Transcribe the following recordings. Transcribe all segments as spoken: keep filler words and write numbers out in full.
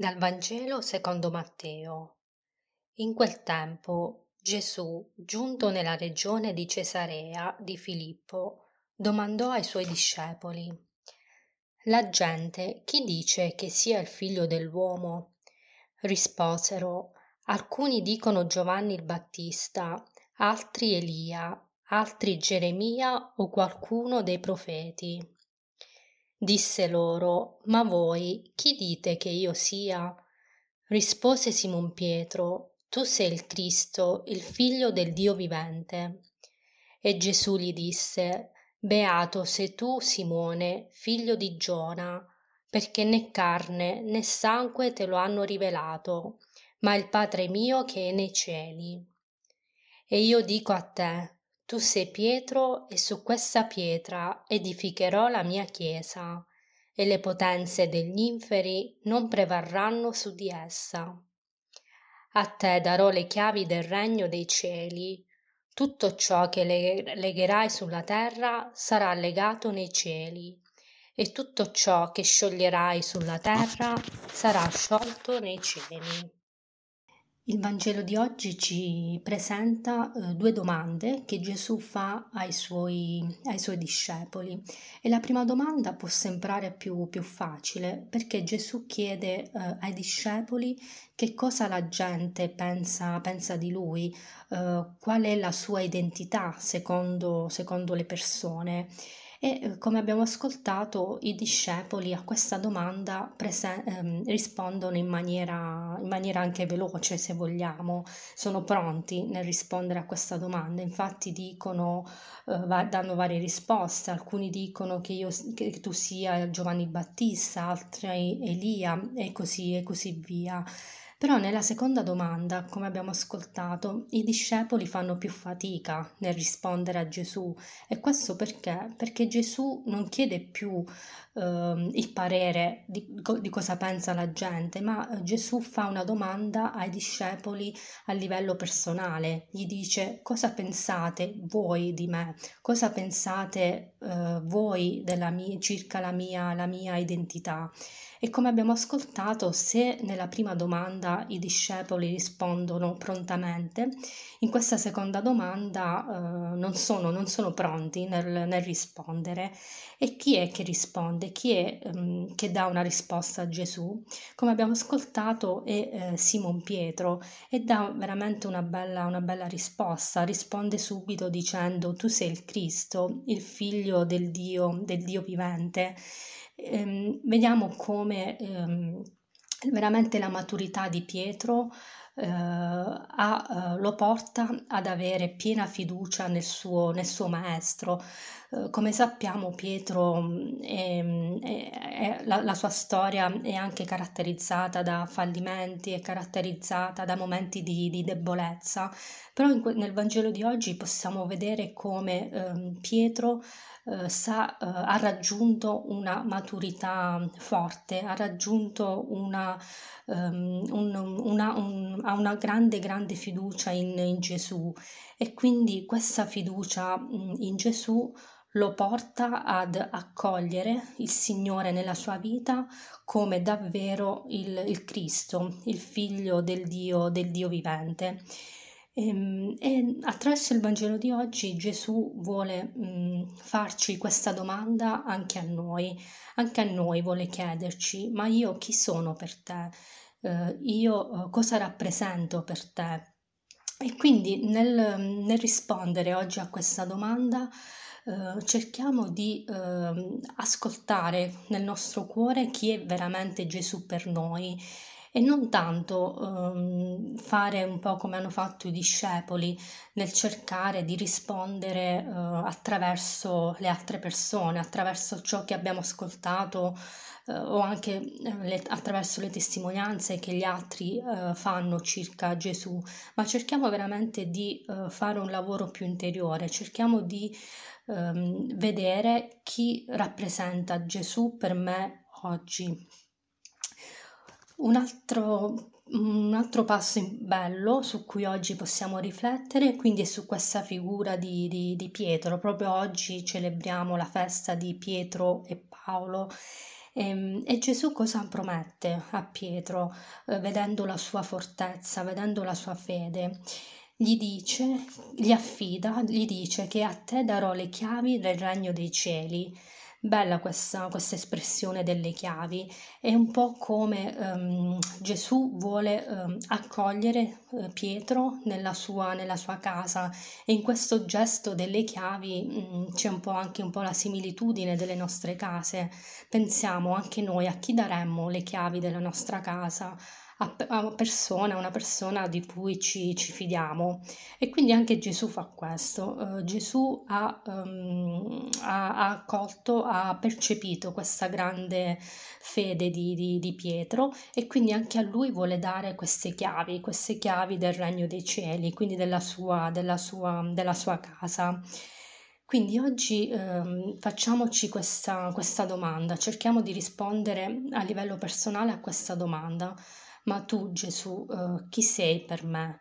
Dal Vangelo secondo Matteo. In quel tempo Gesù, giunto nella regione di Cesarèa di Filippo, domandò ai suoi discepoli: «La gente chi dice che sia il figlio dell'uomo?» Risposero: «Alcuni dicono Giovanni il Battista, altri Elìa, altri Geremìa o qualcuno dei profeti». Disse loro: «Ma voi chi dite che io sia?» Rispose Simon Pietro: «Tu sei il Cristo, il figlio del Dio vivente». E Gesù gli disse: «Beato sei tu, Simone, figlio di Giona, perché né carne né sangue te lo hanno rivelato, ma il Padre mio che è nei cieli. E io dico a te: tu sei Pietro, e su questa pietra edificherò la mia chiesa, e le potenze degli inferi non prevarranno su di essa. A te darò le chiavi del regno dei cieli. Tutto ciò che legherai sulla terra sarà legato nei cieli, e tutto ciò che scioglierai sulla terra sarà sciolto nei cieli». Il Vangelo di oggi ci presenta eh, due domande che Gesù fa ai suoi, ai suoi discepoli, e la prima domanda può sembrare più, più facile, perché Gesù chiede eh, ai discepoli che cosa la gente pensa, pensa di lui, eh, qual è la sua identità secondo, secondo le persone. E come abbiamo ascoltato, i discepoli a questa domanda prese- ehm, rispondono in maniera, in maniera anche veloce, se vogliamo. Sono pronti nel rispondere a questa domanda, infatti dicono, eh, va- danno varie risposte. Alcuni dicono che, io, che tu sia Giovanni il Battista, altri Elìa e così, e così via. Però nella seconda domanda, come abbiamo ascoltato, i discepoli fanno più fatica nel rispondere a Gesù, e questo perché? Perché Gesù non chiede più eh, il parere di, di cosa pensa la gente, ma Gesù fa una domanda ai discepoli a livello personale. Gli dice: cosa pensate voi di me? Cosa pensate eh, voi della mia, circa la mia, la mia identità? E come abbiamo ascoltato, se nella prima domanda i discepoli rispondono prontamente, in questa seconda domanda eh, non sono, non sono pronti nel, nel rispondere. E chi è che risponde? Chi è ehm, che dà una risposta a Gesù? Come abbiamo ascoltato è eh, Simon Pietro, e dà veramente una bella, una bella risposta. Risponde subito dicendo: tu sei il Cristo, il figlio del Dio, del Dio vivente. Ehm, vediamo come ehm, veramente la maturità di Pietro eh, a, eh, lo porta ad avere piena fiducia nel suo, nel suo maestro. Eh, come sappiamo, Pietro è, è, è, la, la sua storia è anche caratterizzata da fallimenti, è caratterizzata da momenti di, di debolezza, però in, nel Vangelo di oggi possiamo vedere come eh, Pietro Sa, uh, ha raggiunto una maturità forte, ha raggiunto una, um, un, una, un, ha una grande grande fiducia in, in Gesù, e quindi questa fiducia in Gesù lo porta ad accogliere il Signore nella sua vita come davvero il, il Cristo, il figlio del Dio, del Dio vivente. E attraverso il Vangelo di oggi Gesù vuole mh, farci questa domanda anche a noi, anche a noi vuole chiederci: ma io chi sono per te? Eh, io eh, cosa rappresento per te? E quindi nel, nel rispondere oggi a questa domanda eh, cerchiamo di eh, ascoltare nel nostro cuore chi è veramente Gesù per noi, e non tanto um, fare un po' come hanno fatto i discepoli nel cercare di rispondere uh, attraverso le altre persone, attraverso ciò che abbiamo ascoltato uh, o anche le, attraverso le testimonianze che gli altri uh, fanno circa Gesù, ma cerchiamo veramente di uh, fare un lavoro più interiore, cerchiamo di um, vedere chi rappresenta Gesù per me oggi. Un altro, un altro passo bello su cui oggi possiamo riflettere quindi è su questa figura di, di, di Pietro. Proprio oggi celebriamo la festa di Pietro e Paolo, E, e Gesù cosa promette a Pietro, eh, vedendo la sua fortezza, vedendo la sua fede? Gli dice, gli affida, gli dice che a te darò le chiavi del regno dei cieli. Bella questa, questa espressione delle chiavi, è un po' come um, Gesù vuole um, accogliere uh, Pietro nella sua, nella sua casa, e in questo gesto delle chiavi mh, c'è un po' anche un po' la similitudine delle nostre case. Pensiamo anche noi a chi daremmo le chiavi della nostra casa, a, a una persona, una persona di cui ci, ci fidiamo, e quindi anche Gesù fa questo. Uh, Gesù ha, um, ha, ha colto, ha percepito questa grande fede di, di, di Pietro, e quindi anche a lui vuole dare queste chiavi, queste chiavi del regno dei cieli, quindi della sua, della sua, della sua casa. Quindi oggi eh, facciamoci questa, questa domanda, cerchiamo di rispondere a livello personale a questa domanda. Ma tu, Gesù, eh, chi sei per me?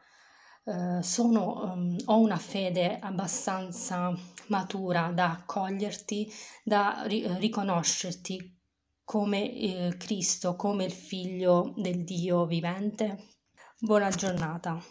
Eh, sono, um, ho una fede abbastanza matura da accoglierti, da ri- riconoscerti come eh, Cristo, come il Figlio del Dio vivente? Buona giornata.